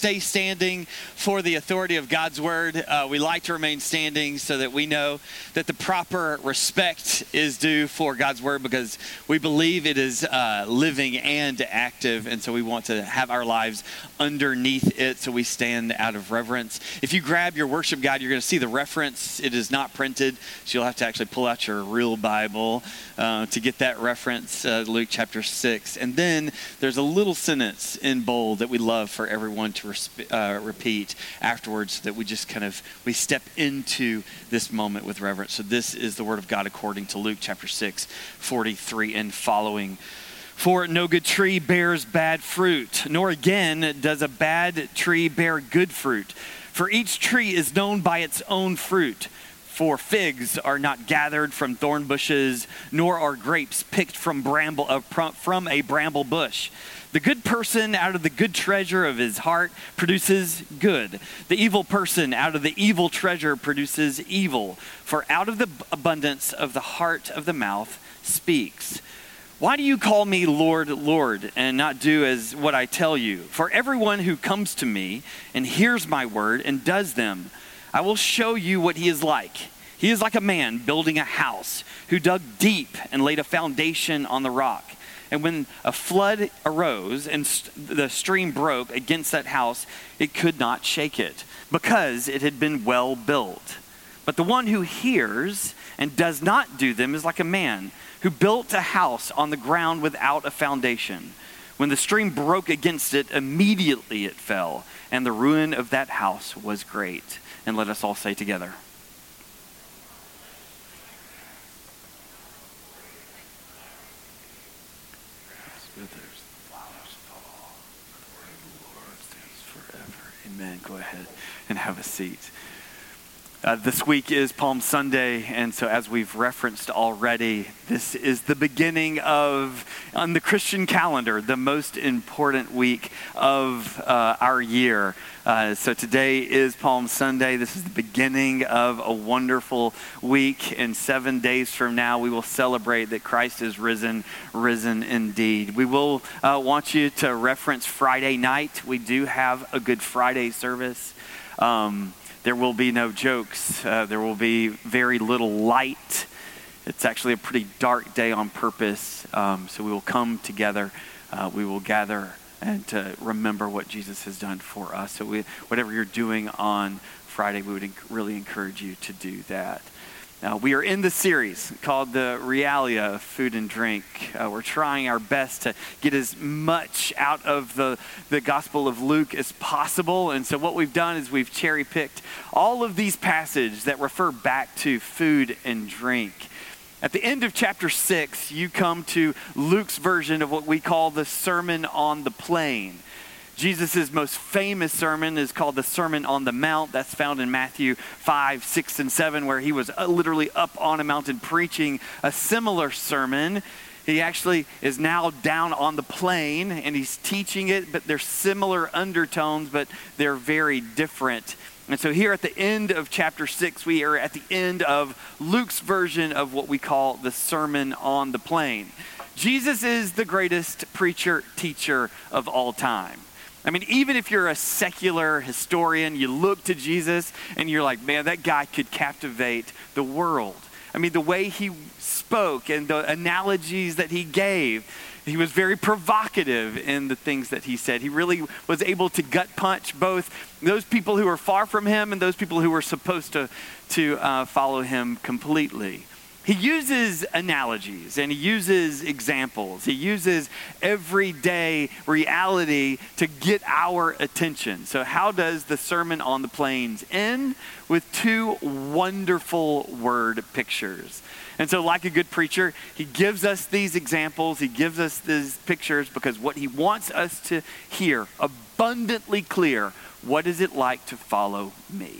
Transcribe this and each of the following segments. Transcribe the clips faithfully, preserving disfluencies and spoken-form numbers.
Stay standing for the authority of God's word. Uh, we like to remain standing so that we know that the proper respect is due for God's word, because we believe it is uh, living and active, and so we want to have our lives underneath it, so we stand out of reverence. If you grab your worship guide, you're going to see the reference. It is not printed, so you'll have to actually pull out your real Bible uh, to get that reference, uh, Luke chapter six. And then there's a little sentence in bold that we love for everyone to Uh, repeat afterwards, so that we just kind of, we step into this moment with reverence. So this is the word of God according to Luke chapter six, forty-three and following. For no good tree bears bad fruit, nor again does a bad tree bear good fruit. For each tree is known by its own fruit. For figs are not gathered from thorn bushes, nor are grapes picked from bramble uh, from a bramble bush. The good person out of the good treasure of his heart produces good. The evil person out of the evil treasure produces evil. For out of the abundance of the heart of the mouth speaks. Why do you call me Lord, Lord, and not do as what I tell you? For everyone who comes to me and hears my word and does them, I will show you what he is like. He is like a man building a house who dug deep and laid a foundation on the rock. And when a flood arose and st- the stream broke against that house, it could not shake it, because it had been well built. But the one who hears and does not do them is like a man who built a house on the ground without a foundation. When the stream broke against it, immediately it fell, and the ruin of that house was great. And let us all say together. Go ahead and have a seat. Uh, this week is Palm Sunday, and so as we've referenced already, this is the beginning of, on the Christian calendar, the most important week of uh, our year. Uh, so today is Palm Sunday. This is the beginning of a wonderful week, and seven days from now we will celebrate that Christ is risen, risen indeed. We will uh, want you to reference Friday night. We do have a Good Friday service. Um, there will be no jokes. Uh, there will be very little light. It's actually a pretty dark day on purpose. Um, so we will come together. Uh, we will gather and to remember what Jesus has done for us. So we, whatever you're doing on Friday, we would inc- really encourage you to do that. Now, we are in the series called the Realia of Food and Drink. Uh, we're trying our best to get as much out of the, the Gospel of Luke as possible. And so what we've done is we've cherry-picked all of these passages that refer back to food and drink. At the end of chapter six, you come to Luke's version of what we call the Sermon on the Plain. Jesus' most famous sermon is called the Sermon on the Mount. That's found in Matthew five, six, and seven, where he was literally up on a mountain preaching a similar sermon. He actually is now down on the plain, and he's teaching it, but they're similar undertones, but they're very different. And so here at the end of chapter six, we are at the end of Luke's version of what we call the Sermon on the Plain. Jesus is the greatest preacher, teacher of all time. I mean, even if you're a secular historian, you look to Jesus and you're like, man, that guy could captivate the world. I mean, the way he spoke and the analogies that he gave, he was very provocative in the things that he said. He really was able to gut punch both those people who were far from him and those people who were supposed to, to uh, follow him completely. He uses analogies and he uses examples. He uses everyday reality to get our attention. So how does the Sermon on the Plains end? With two wonderful word pictures. And so like a good preacher, he gives us these examples. He gives us these pictures because what he wants us to hear abundantly clear, what is it like to follow me?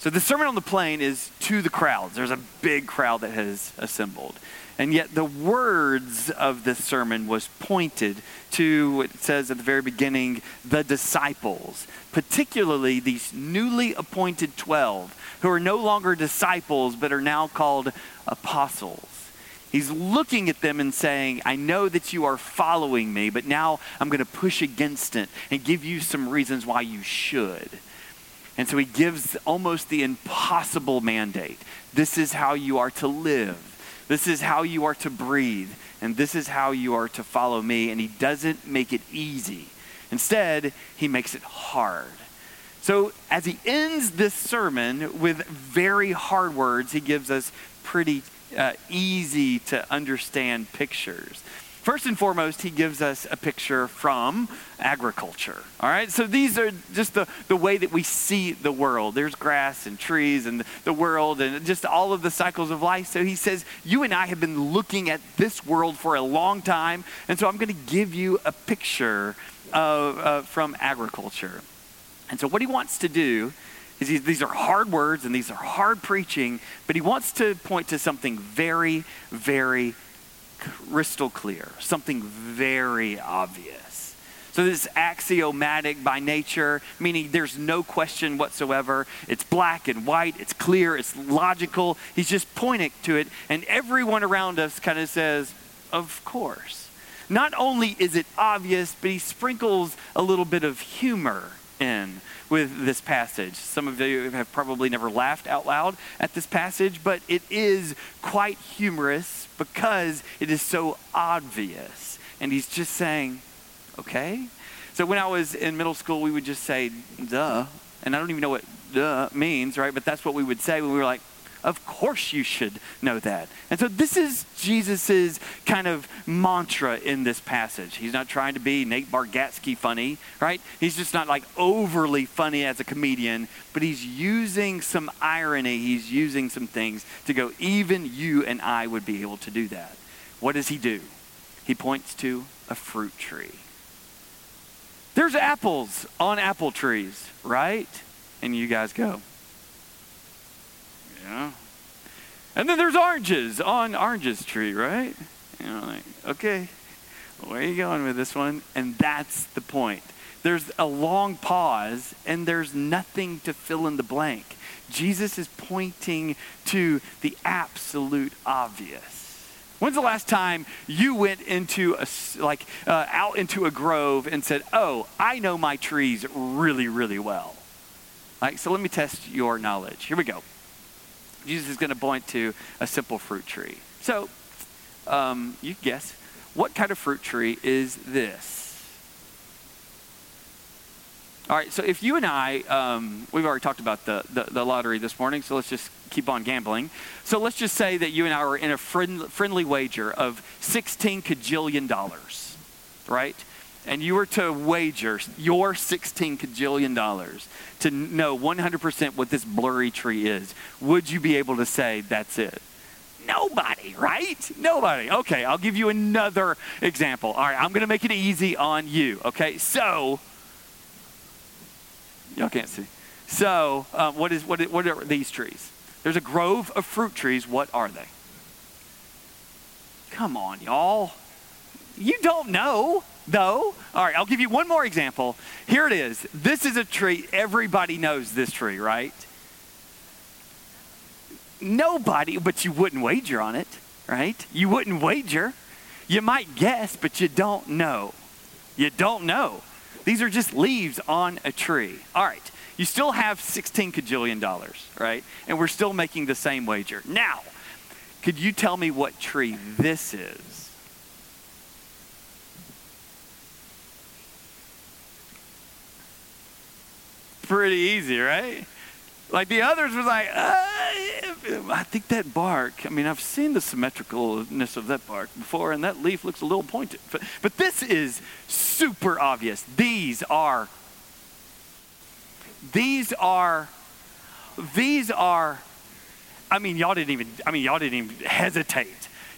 So the Sermon on the Plain is to the crowds. There's a big crowd that has assembled. And yet the words of this sermon was pointed to what it says at the very beginning, the disciples, particularly these newly appointed twelve who are no longer disciples but are now called apostles. He's looking at them and saying, I know that you are following me, but now I'm going to push against it and give you some reasons why you should. And so he gives almost the impossible mandate. This is how you are to live. This is how you are to breathe. And this is how you are to follow me. And he doesn't make it easy. Instead, he makes it hard. So as he ends this sermon with very hard words, he gives us pretty uh, easy to understand pictures. First and foremost, he gives us a picture from agriculture, all right? So these are just the, the way that we see the world. There's grass and trees and the world and just all of the cycles of life. So he says, you and I have been looking at this world for a long time, and so I'm going to give you a picture of, uh, from agriculture. And so what he wants to do is he, these are hard words and these are hard preaching, but he wants to point to something very, very crystal clear, something very obvious. So this is axiomatic by nature, meaning there's no question whatsoever. It's black and white, it's clear, it's logical. He's just pointing to it, and everyone around us kind of says, of course. Not only is it obvious, but he sprinkles a little bit of humor in with this passage. Some of you have probably never laughed out loud at this passage, but it is quite humorous because it is so obvious. And he's just saying, okay. So when I was in middle school, we would just say, duh. And I don't even know what duh means, right? But that's what we would say when we were like, of course you should know that. And so this is Jesus's kind of mantra in this passage. He's not trying to be Nate Bargatze funny, right? He's just not like overly funny as a comedian, but he's using some irony. He's using some things to go, even you and I would be able to do that. What does he do? He points to a fruit tree. There's apples on apple trees, right? And you guys go, yeah. And then there's oranges on oranges tree, right? You know, like, okay, where are you going with this one? And that's the point. There's a long pause and there's nothing to fill in the blank. Jesus is pointing to the absolute obvious. When's the last time you went into a, like uh, out into a grove and said, oh, I know my trees really, really well. Like, so let me test your knowledge. Here we go. Jesus is going to point to a simple fruit tree. So, um, you guess, what kind of fruit tree is this? All right, so if you and I, um, we've already talked about the, the, the lottery this morning, so let's just keep on gambling. So let's just say that you and I are in a friend, friendly wager of sixteen kajillion dollars, right? And you were to wager your sixteen kajillion dollars to know one hundred percent what this blurry tree is, would you be able to say that's it? Nobody, right? Nobody. Okay, I'll give you another example. All right, I'm going to make it easy on you, okay? So, y'all can't see. So, um, what is what? Is, what are these trees? There's a grove of fruit trees. What are they? Come on, y'all. You don't know. Though, all right, I'll give you one more example. Here it is. This is a tree. Everybody knows this tree, right? Nobody, but you wouldn't wager on it, right? You wouldn't wager. You might guess, but you don't know. You don't know. These are just leaves on a tree. All right, you still have sixteen kajillion dollars, right? And we're still making the same wager. Now, could you tell me what tree this is? Pretty easy, right? Like the others was like, uh, I think that bark, I mean, I've seen the symmetricalness of that bark before, and that leaf looks a little pointed. But, but this is super obvious. These are, these are, these are, I mean, y'all didn't even, I mean, y'all didn't even hesitate.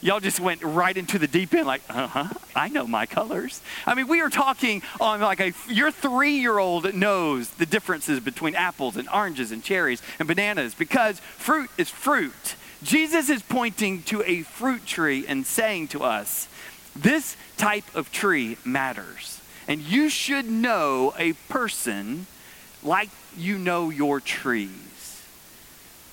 Y'all just went right into the deep end like, uh-huh, I know my colors. I mean, we are talking on like a, your three-year-old knows the differences between apples and oranges and cherries and bananas because fruit is fruit. Jesus is pointing to a fruit tree and saying to us, this type of tree matters. And you should know a person like you know your trees.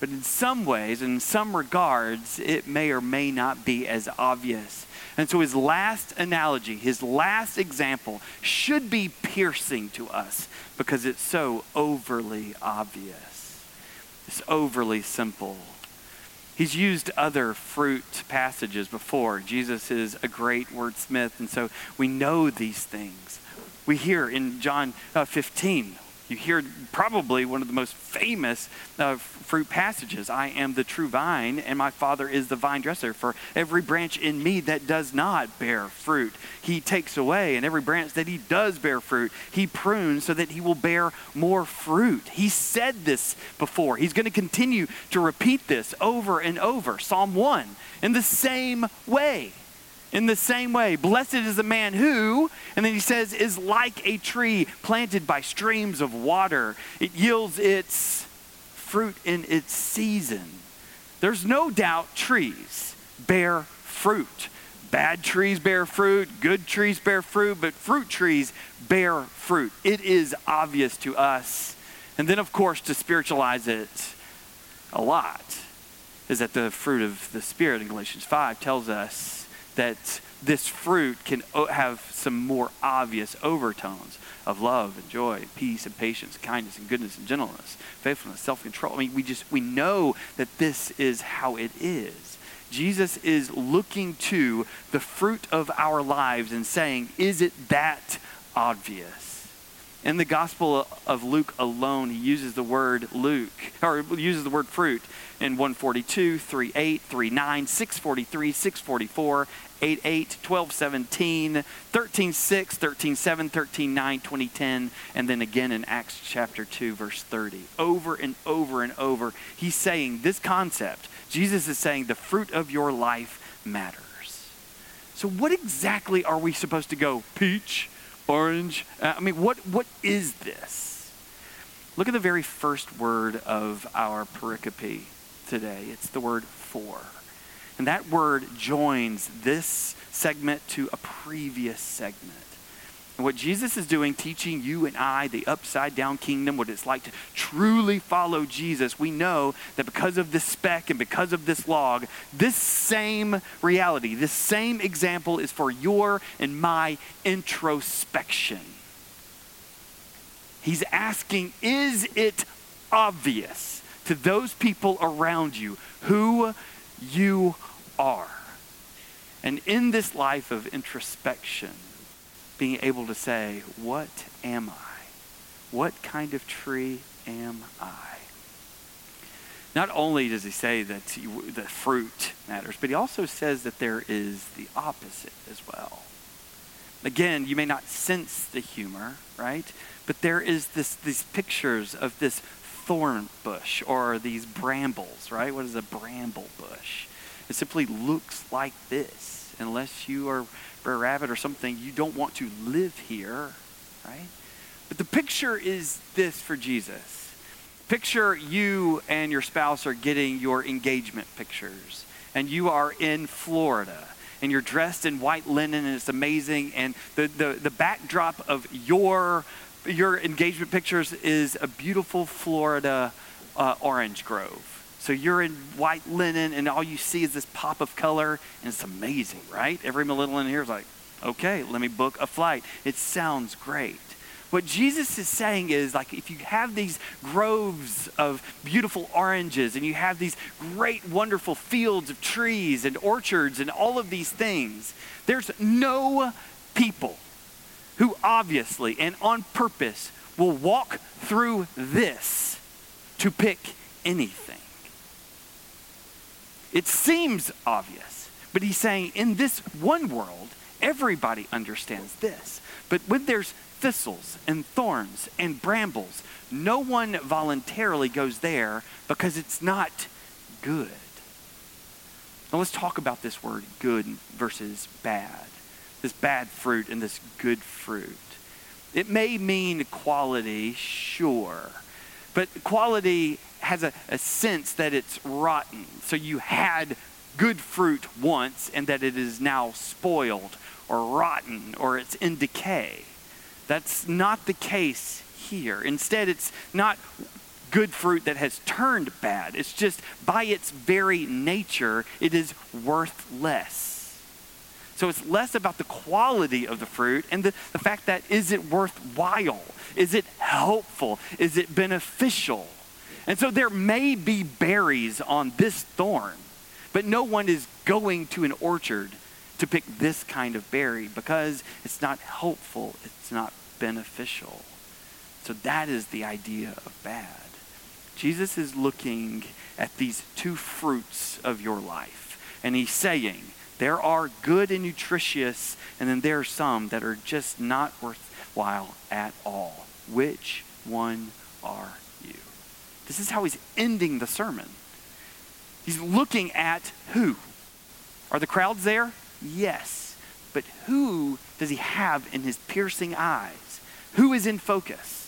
But in some ways, in some regards, it may or may not be as obvious. And so his last analogy, his last example, should be piercing to us because it's so overly obvious. It's overly simple. He's used other fruit passages before. Jesus is a great wordsmith, and so we know these things. We hear in John uh, fifteen, you hear probably one of the most famous uh, fruit passages. I am the true vine, and my Father is the vine dresser. For every branch in me that does not bear fruit, he takes away. And every branch that he does bear fruit, he prunes so that he will bear more fruit. He said this before. He's going to continue to repeat this over and over. Psalm one, in the same way. In the same way, blessed is the man who, and then he says, is like a tree planted by streams of water. It yields its fruit in its season. There's no doubt trees bear fruit. Bad trees bear fruit, good trees bear fruit, but fruit trees bear fruit. It is obvious to us. And then, of course, to spiritualize it a lot is that the fruit of the Spirit in Galatians five tells us that this fruit can have some more obvious overtones of love and joy and peace and patience and kindness and goodness and gentleness, faithfulness, self-control. I mean, we just, we know that this is how it is. Jesus is looking to the fruit of our lives and saying, is it that obvious? In the Gospel of Luke alone, he uses the word Luke, or uses the word fruit in one forty-two, thirty-eight, thirty-nine, six forty-three, six forty-four, eighty-eight, twelve seventeen, thirteen six, thirteen seven, thirteen nine, twenty ten, and then again in Acts chapter two, verse thirty. Over and over and over, he's saying this concept. Jesus is saying the fruit of your life matters. So what exactly are we supposed to go, peach? Orange. Uh, I mean, what what is this? Look at the very first word of our pericope today. It's the word for. And that word joins this segment to a previous segment. And what Jesus is doing, teaching you and I the upside down kingdom, what it's like to truly follow Jesus, we know that because of this speck and because of this log, this same reality, this same example is for your and my introspection. He's asking, is it obvious to those people around you who you are? And in this life of introspection, being able to say, what am I? What kind of tree am I? Not only does he say that you, the fruit matters, but he also says that there is the opposite as well. Again, you may not sense the humor, right? But there is this these pictures of this thorn bush or these brambles, right? What is a bramble bush? It simply looks like this unless you are a rabbit or something, you don't want to live here, right? But the picture is this for Jesus. Picture you and your spouse are getting your engagement pictures, and you are in Florida, and you're dressed in white linen, and it's amazing, and the, the, the backdrop of your, your engagement pictures is a beautiful Florida uh, orange grove. So you're in white linen, and all you see is this pop of color, and it's amazing, right? Every millennial in here is like, okay, let me book a flight. It sounds great. What Jesus is saying is, like, if you have these groves of beautiful oranges, and you have these great, wonderful fields of trees and orchards and all of these things, there's no people who obviously and on purpose will walk through this to pick anything. It seems obvious, but he's saying in this one world, everybody understands this. But when there's thistles and thorns and brambles, no one voluntarily goes there because it's not good. Now let's talk about this word good versus bad, this bad fruit and this good fruit. It may mean quality, sure, but quality has a, a sense that it's rotten. So you had good fruit once and that it is now spoiled or rotten or it's in decay. That's not the case here. Instead, it's not good fruit that has turned bad. It's just by its very nature, it is worthless. So it's less about the quality of the fruit and the, the fact that is it worthwhile? Is it helpful? Is it beneficial? And so there may be berries on this thorn, but no one is going to an orchard to pick this kind of berry because it's not helpful, it's not beneficial. So that is the idea of bad. Jesus is looking at these two fruits of your life, and he's saying, there are good and nutritious, and then there are some that are just not worthwhile at all. Which one are you? This is how he's ending the sermon. He's looking at who? Are the crowds there? Yes. But who does he have in his piercing eyes? Who is in focus?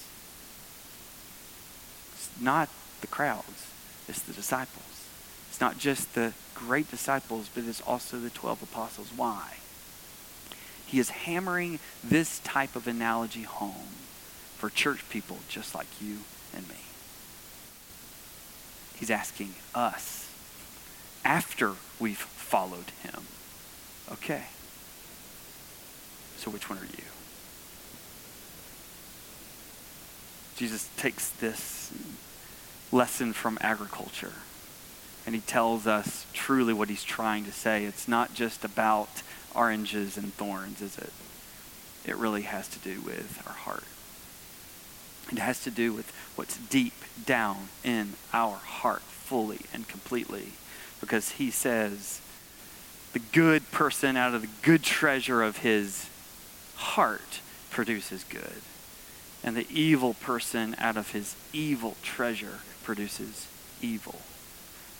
It's not the crowds. It's the disciples. It's not just the great disciples, but it's also the twelve apostles. Why? He is hammering this type of analogy home for church people just like you and me. He's asking us, after we've followed him, okay, so which one are you? Jesus takes this lesson from agriculture and he tells us truly what he's trying to say. It's not just about oranges and thorns, is it? It really has to do with our heart. It has to do with what's deep down in our heart fully and completely, because he says the good person out of the good treasure of his heart produces good, and the evil person out of his evil treasure produces evil.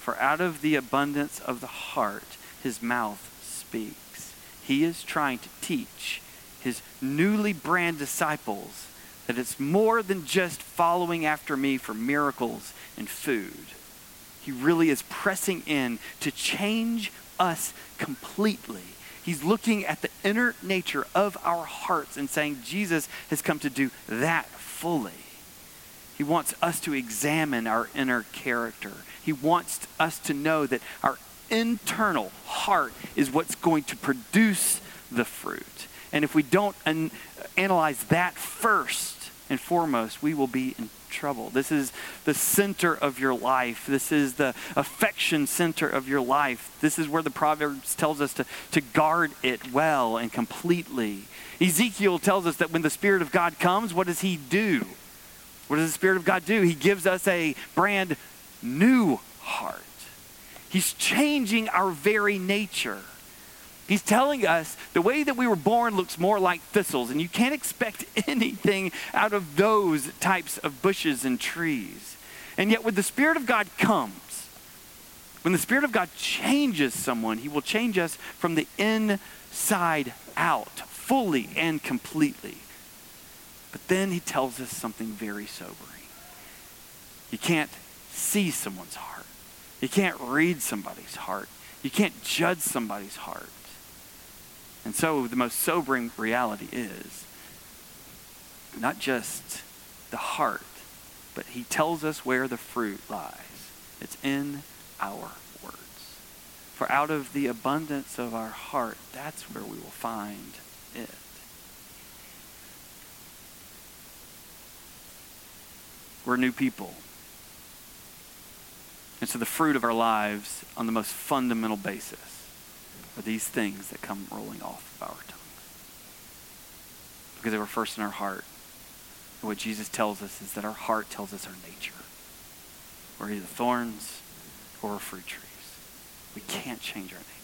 For out of the abundance of the heart, his mouth speaks. He is trying to teach his newly brand disciples that it's more than just following after me for miracles and food. He really is pressing in to change us completely. He's looking at the inner nature of our hearts and saying Jesus has come to do that fully. He wants us to examine our inner character. He wants us to know that our internal heart is what's going to produce the fruit. And if we don't an- analyze that first and foremost, we will be in trouble. This is the center of your life. This is the affection center of your life. This is where the Proverbs tells us to, to guard it well and completely. Ezekiel tells us that when the Spirit of God comes, what does he do? What does the Spirit of God do? He gives us a brand new heart. He's changing our very nature. He's telling us the way that we were born looks more like thistles, and you can't expect anything out of those types of bushes and trees. And yet when the Spirit of God comes, when the Spirit of God changes someone, he will change us from the inside out, fully and completely. But then he tells us something very sobering. You can't see someone's heart. You can't read somebody's heart. You can't judge somebody's heart. And so the most sobering reality is not just the heart, but he tells us where the fruit lies. It's in our words. For out of the abundance of our heart, that's where we will find it. We're new people. And so the fruit of our lives on the most fundamental basis are these things that come rolling off of our tongue. Because they were first in our heart. And what Jesus tells us is that our heart tells us our nature. We're either thorns or we're fruit trees. We can't change our nature.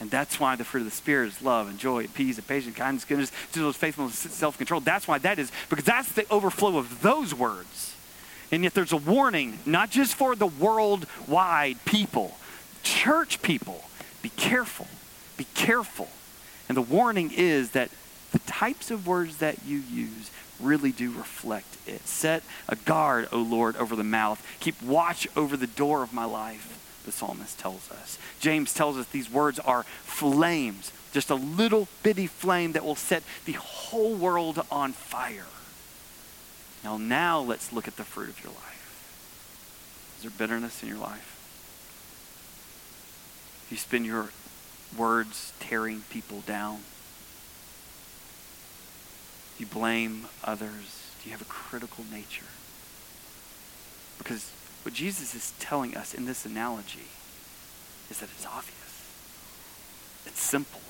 And that's why the fruit of the Spirit is love and joy and peace and patience, kindness, goodness, gentleness, faithfulness, self-control. That's why that is, because that's the overflow of those words. And yet there's a warning, not just for the worldwide people, church people. Be careful, be careful. And the warning is that the types of words that you use really do reflect it. Set a guard, O Lord, over the mouth. Keep watch over the door of my life, the psalmist tells us. James tells us these words are flames, just a little bitty flame that will set the whole world on fire. Now, now let's look at the fruit of your life. Is there bitterness in your life? You spend your words tearing people down. You blame others. Do you have a critical nature? Because what Jesus is telling us in this analogy is that it's obvious. It's simple.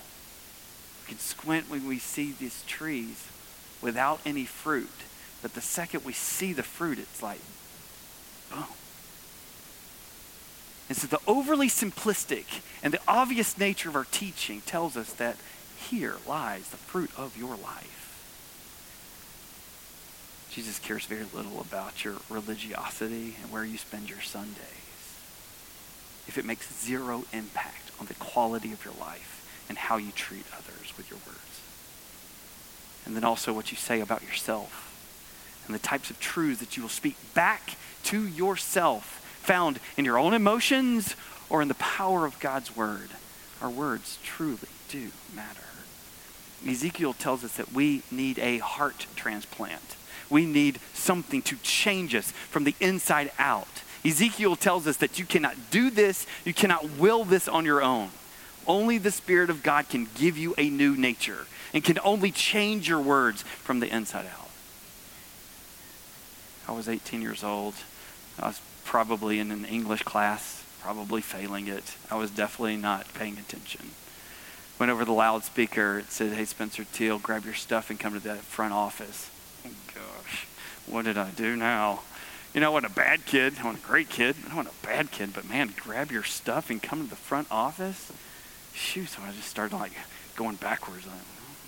We can squint when we see these trees without any fruit, but the second we see the fruit, it's like, boom. And so the overly simplistic and the obvious nature of our teaching tells us that here lies the fruit of your life. Jesus cares very little about your religiosity and where you spend your Sundays. If it makes zero impact on the quality of your life and how you treat others with your words. And then also what you say about yourself and the types of truths that you will speak back to yourself, found in your own emotions or in the power of God's word. Our words truly do matter. Ezekiel tells us that we need a heart transplant. We need something to change us from the inside out. Ezekiel tells us that you cannot do this, you cannot will this on your own. Only the Spirit of God can give you a new nature and can only change your words from the inside out. I was eighteen years old. I was probably in an English class, probably failing it. I was definitely not paying attention. Went over the loudspeaker. It said, "Hey, Spencer Teal, grab your stuff and come to the front office." Gosh, what did I do now? You know, I wasn't a bad kid. I wasn't a great kid. I wasn't a bad kid, but man, grab your stuff and come to the front office? Shoot, so I just started like going backwards. Like,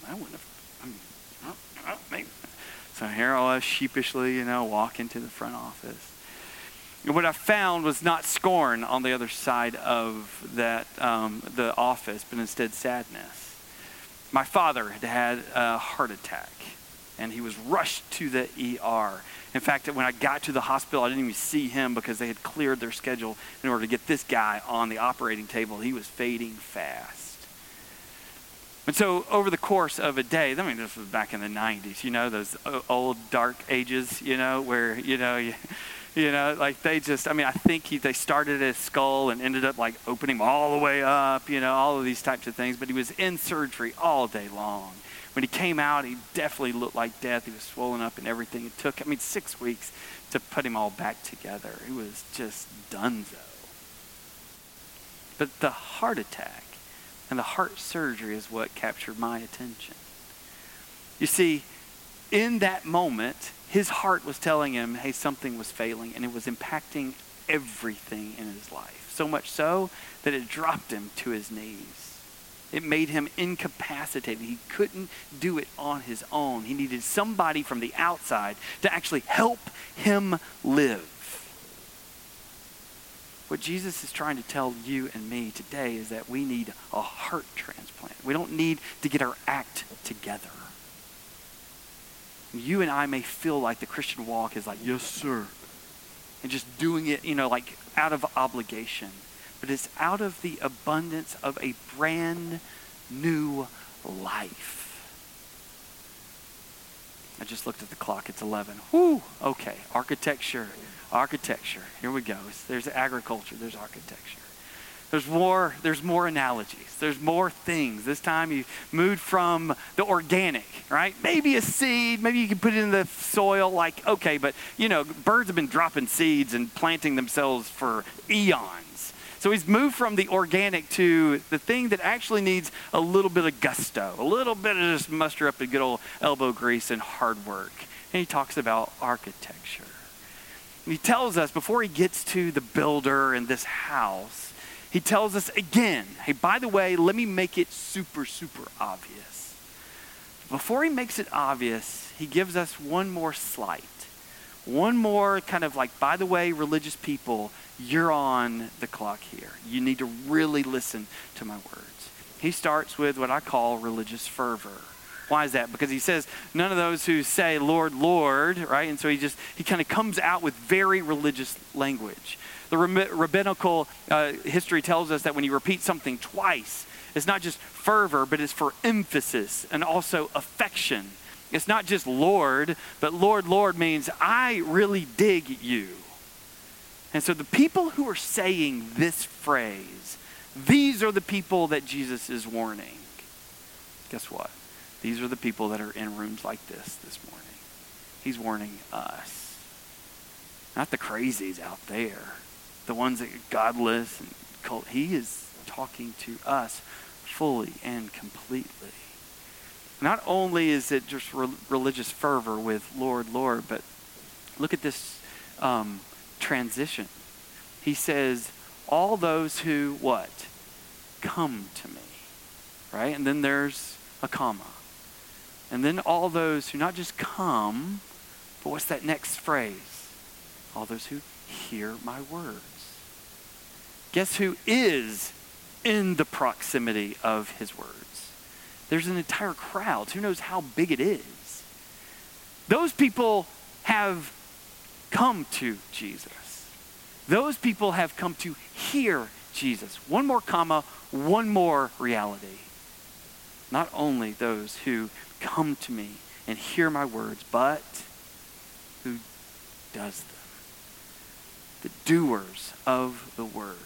well, I wouldn't have, I mean, oh, oh, maybe. So here I was sheepishly, you know, walking to the front office. And what I found was not scorn on the other side of that, um, the office, but instead sadness. My father had had a heart attack. And he was rushed to the E R. In fact, when I got to the hospital, I didn't even see him because they had cleared their schedule in order to get this guy on the operating table. He was fading fast. And so over the course of a day, I mean, this was back in the nineties, you know, those old dark ages, you know, where, you know, you, you know, like they just, I mean, I think he, they started his skull and ended up like opening him all the way up, you know, all of these types of things. But he was in surgery all day long. When he came out, he definitely looked like death. He was swollen up and everything. It took, I mean, six weeks to put him all back together. He was just donezo. But the heart attack and the heart surgery is what captured my attention. You see, in that moment, his heart was telling him, hey, something was failing, and it was impacting everything in his life. So much so that it dropped him to his knees. It made him incapacitated. He couldn't do it on his own. He needed somebody from the outside to actually help him live. What Jesus is trying to tell you and me today is that we need a heart transplant. We don't need to get our act together. You and I may feel like the Christian walk is like, yes, sir. And just doing it, you know, like out of obligation. But it's out of the abundance of a brand new life. I just looked at the clock. It's eleven. Whoo! Okay. Architecture. Architecture. Here we go. There's agriculture. There's architecture. There's more, there's more analogies. There's more things. This time you moved from the organic, right? Maybe a seed. Maybe you can put it in the soil like, okay, but, you know, birds have been dropping seeds and planting themselves for eons. So he's moved from the organic to the thing that actually needs a little bit of gusto, a little bit of just muster up a good old elbow grease and hard work. And he talks about architecture. And he tells us before he gets to the builder and this house, he tells us again, hey, by the way, let me make it super, super obvious. Before he makes it obvious, he gives us one more slight. One more kind of like, by the way, religious people, you're on the clock here. You need to really listen to my words. He starts with what I call religious fervor. Why is that? Because he says, none of those who say, Lord, Lord, right? And so he just, he kind of comes out with very religious language. The rabbinical uh, history tells us that when you repeat something twice, it's not just fervor, but it's for emphasis and also affection. It's not just Lord, but Lord, Lord means I really dig you. And so the people who are saying this phrase, these are the people that Jesus is warning. Guess what? These are the people that are in rooms like this this morning. He's warning us. Not the crazies out there, the ones that are godless and cult. He is talking to us fully and completely. Not only is it just re- religious fervor with Lord, Lord, but look at this um, transition. He says, all those who what? Come to me, right? And then there's a comma. And then all those who not just come, but what's that next phrase? All those who hear my words. Guess who is in the proximity of his words? There's an entire crowd. Who knows how big it is? Those people have come to Jesus. Those people have come to hear Jesus. One more comma, one more reality. Not only those who come to me and hear my words, but who does them? The doers of the word.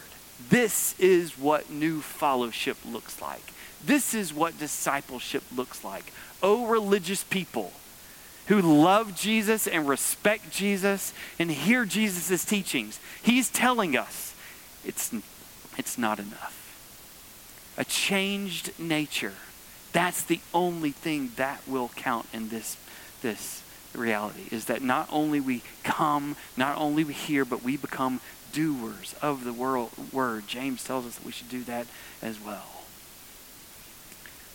This is what new fellowship looks like. This is what discipleship looks like. Oh, religious people who love Jesus and respect Jesus and hear Jesus' teachings. He's telling us it's, it's not enough. A changed nature, that's the only thing that will count in this, this reality, is that not only we come, not only we hear, but we become doers of the word. James tells us that we should do that as well.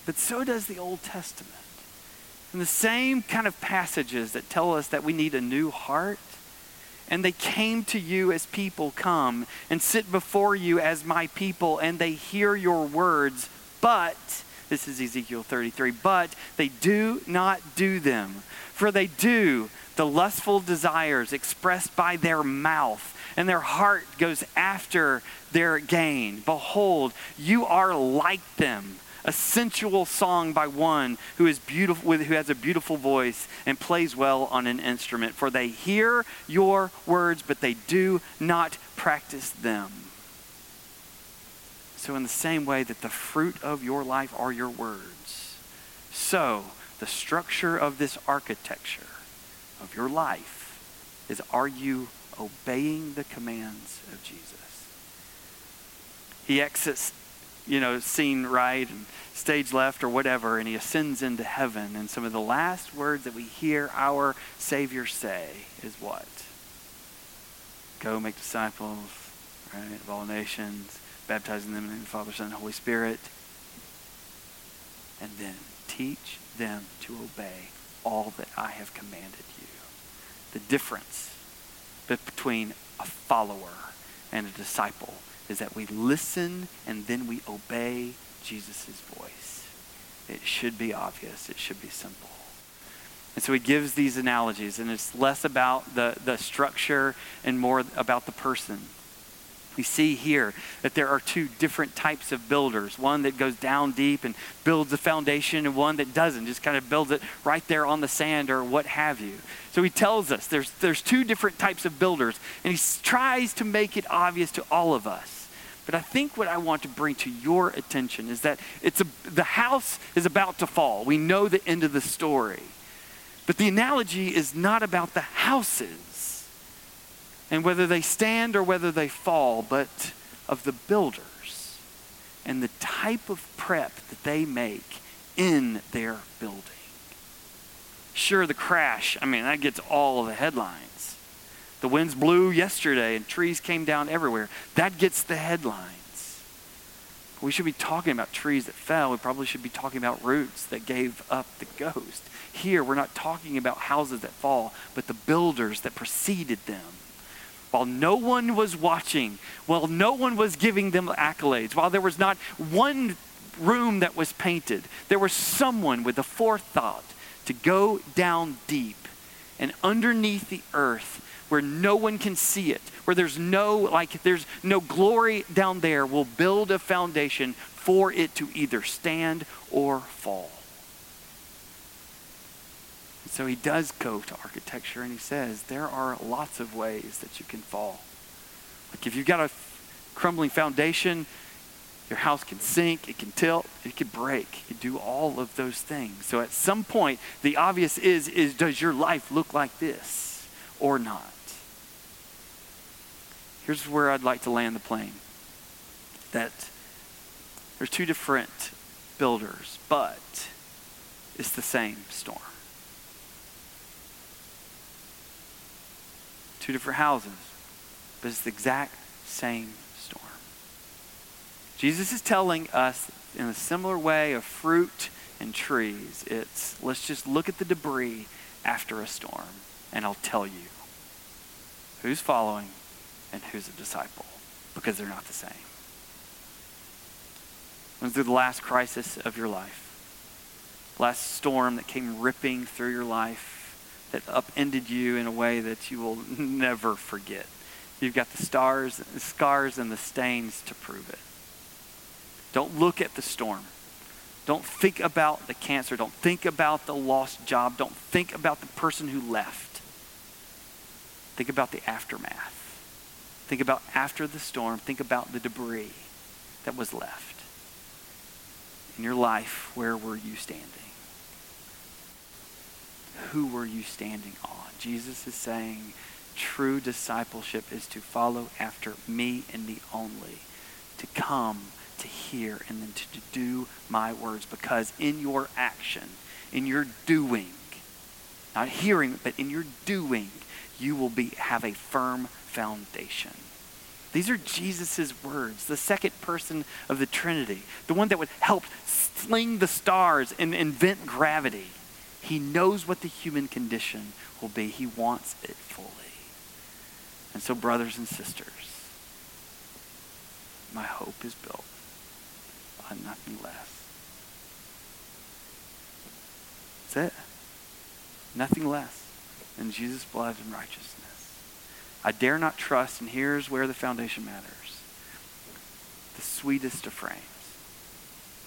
But so does the Old Testament. And the same kind of passages that tell us that we need a new heart, and they came to you as people come and sit before you as my people, and they hear your words, but, this is Ezekiel thirty-three, but they do not do them. For they do the lustful desires expressed by their mouth, and their heart goes after their gain. Behold, you are like them. A sensual song by one who is beautiful, who has a beautiful voice and plays well on an instrument. For they hear your words, but they do not practice them. So in the same way that the fruit of your life are your words, so the structure of this architecture of your life is, are you obeying the commands of Jesus? He exits, you know, scene right and stage left or whatever, and he ascends into heaven. And some of the last words that we hear our Savior say is what? Go make disciples, right, of all nations, baptizing them in the name of the Father, Son, and Holy Spirit. And then teach them to obey all that I have commanded you. The difference between a follower and a disciple is that we listen and then we obey Jesus' voice. It should be obvious. It should be simple. And so he gives these analogies, and it's less about the, the structure and more about the person. We see here that there are two different types of builders, one that goes down deep and builds the foundation, and one that doesn't, just kind of builds it right there on the sand or what have you. So he tells us there's, there's two different types of builders, and he tries to make it obvious to all of us. But I think what I want to bring to your attention is that it's a, the house is about to fall. We know the end of the story. But the analogy is not about the houses and whether they stand or whether they fall, but of the builders and the type of prep that they make in their building. Sure, the crash, I mean, that gets all of the headlines. The winds blew yesterday and trees came down everywhere. That gets the headlines. We should be talking about trees that fell. We probably should be talking about roots that gave up the ghost. Here, we're not talking about houses that fall, but the builders that preceded them. While no one was watching, while no one was giving them accolades, while there was not one room that was painted, there was someone with the forethought to go down deep and underneath the earth where no one can see it, where there's no, like, there's no glory down there, will build a foundation for it to either stand or fall. so he does go to architecture, and he says there are lots of ways that you can fall. Like if you've got a crumbling foundation, your house can sink, it can tilt, it can break, it can do all of those things. So at some point, the obvious is, is does your life look like this or not? Here's where I'd like to land the plane. That there's two different builders, but it's the same storm. Two different houses, but it's the exact same storm. Jesus is telling us in a similar way of fruit and trees. It's let's just look at the debris after a storm, and I'll tell you who's following and who's a disciple, because they're not the same. When through the last crisis of your life, last storm that came ripping through your life, that upended you in a way that you will never forget. You've got the stars, the scars and the stains to prove it. Don't look at the storm. Don't think about the cancer. Don't think about the lost job. Don't think about the person who left. Think about the aftermath. Think about after the storm. Think about the debris that was left. In your life, where were you standing? Who were you standing on? Jesus is saying true discipleship is to follow after me and me only, to come, to hear, and then to, to do my words. Because in your action, in your doing, not hearing, but in your doing, you will be have a firm foundation. These are Jesus's words, the second person of the Trinity, the one that would help sling the stars and invent gravity. He knows what the human condition will be. He wants it fully. And so, brothers and sisters, my hope is built on nothing less. That's it. Nothing less than Jesus' blood and righteousness. I dare not trust, and here's where the foundation matters. The sweetest of frames.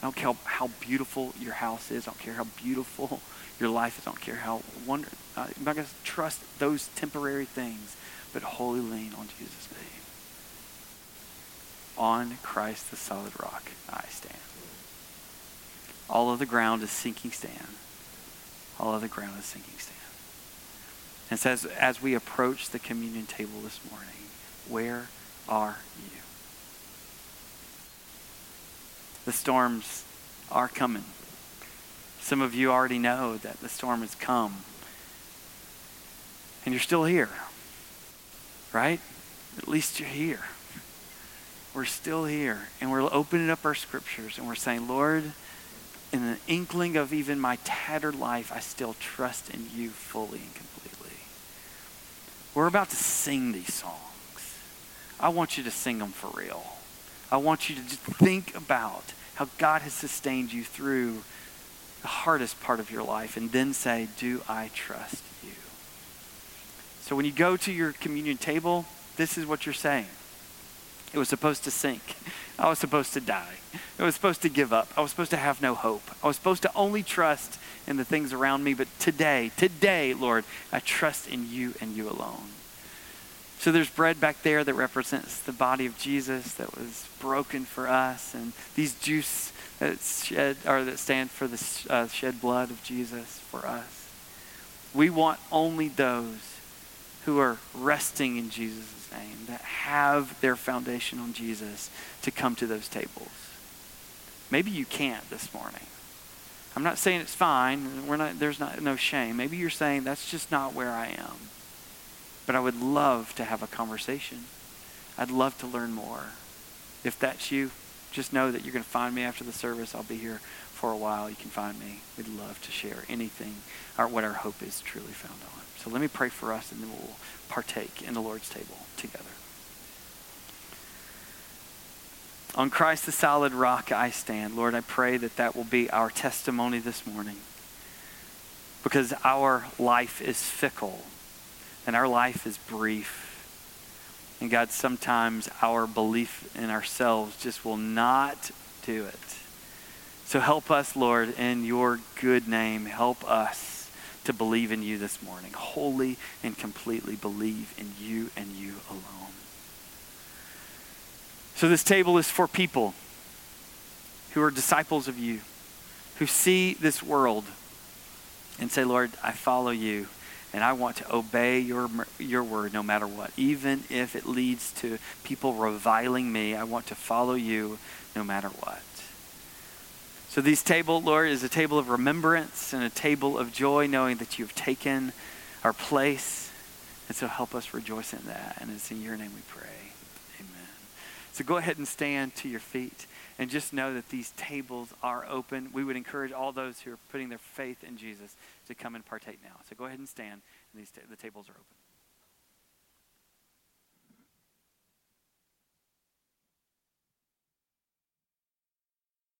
I don't care how beautiful your house is. I don't care how beautiful your life is. I don't care how wonderful. I'm not going to trust those temporary things, but wholly lean on Jesus' name. On Christ, the solid rock, I stand. All of the ground is sinking sand. All of the ground is sinking sand. And says, as we approach the communion table this morning, where are you? The storms are coming. Some of you already know that the storm has come. And you're still here, right? At least you're here. We're still here. And we're opening up our scriptures and we're saying, Lord, in an inkling of even my tattered life, I still trust in you fully and completely. We're about to sing these songs. I want you to sing them for real. I want you to just think about how God has sustained you through the hardest part of your life and then say, do I trust you? So when you go to your communion table, this is what you're saying. It was supposed to sink. I was supposed to die. I was supposed to give up. I was supposed to have no hope. I was supposed to only trust in the things around me. But today, today, Lord, I trust in you and you alone. So there's bread back there that represents the body of Jesus that was broken for us. And these juice that, shed, or that stand for the uh, shed blood of Jesus for us. We want only those who are resting in Jesus' name, that have their foundation on Jesus, to come to those tables. Maybe you can't this morning. I'm not saying it's fine. We're not, there's not, no shame. Maybe you're saying that's just not where I am. But I would love to have a conversation. I'd love to learn more. If that's you, just know that you're going to find me after the service. I'll be here for a while. You can find me. We'd love to share anything or what our hope is truly found on. So let me pray for us, and then we'll partake in the Lord's table together. On Christ, the solid rock, I stand. Lord, I pray that that will be our testimony this morning, because our life is fickle and our life is brief. And God, sometimes our belief in ourselves just will not do it. So help us, Lord, in your good name. Help us to believe in you this morning. Wholly and completely believe in you and you alone. So this table is for people who are disciples of you, who see this world and say, Lord, I follow you and I want to obey your your word no matter what. Even if it leads to people reviling me, I want to follow you no matter what. So this table, Lord, is a table of remembrance and a table of joy, knowing that you've taken our place. And so help us rejoice in that. And it's in your name we pray. Amen. So go ahead and stand to your feet and just know that these tables are open. We would encourage all those who are putting their faith in Jesus to come and partake now. So go ahead and stand, and these ta- the tables are open.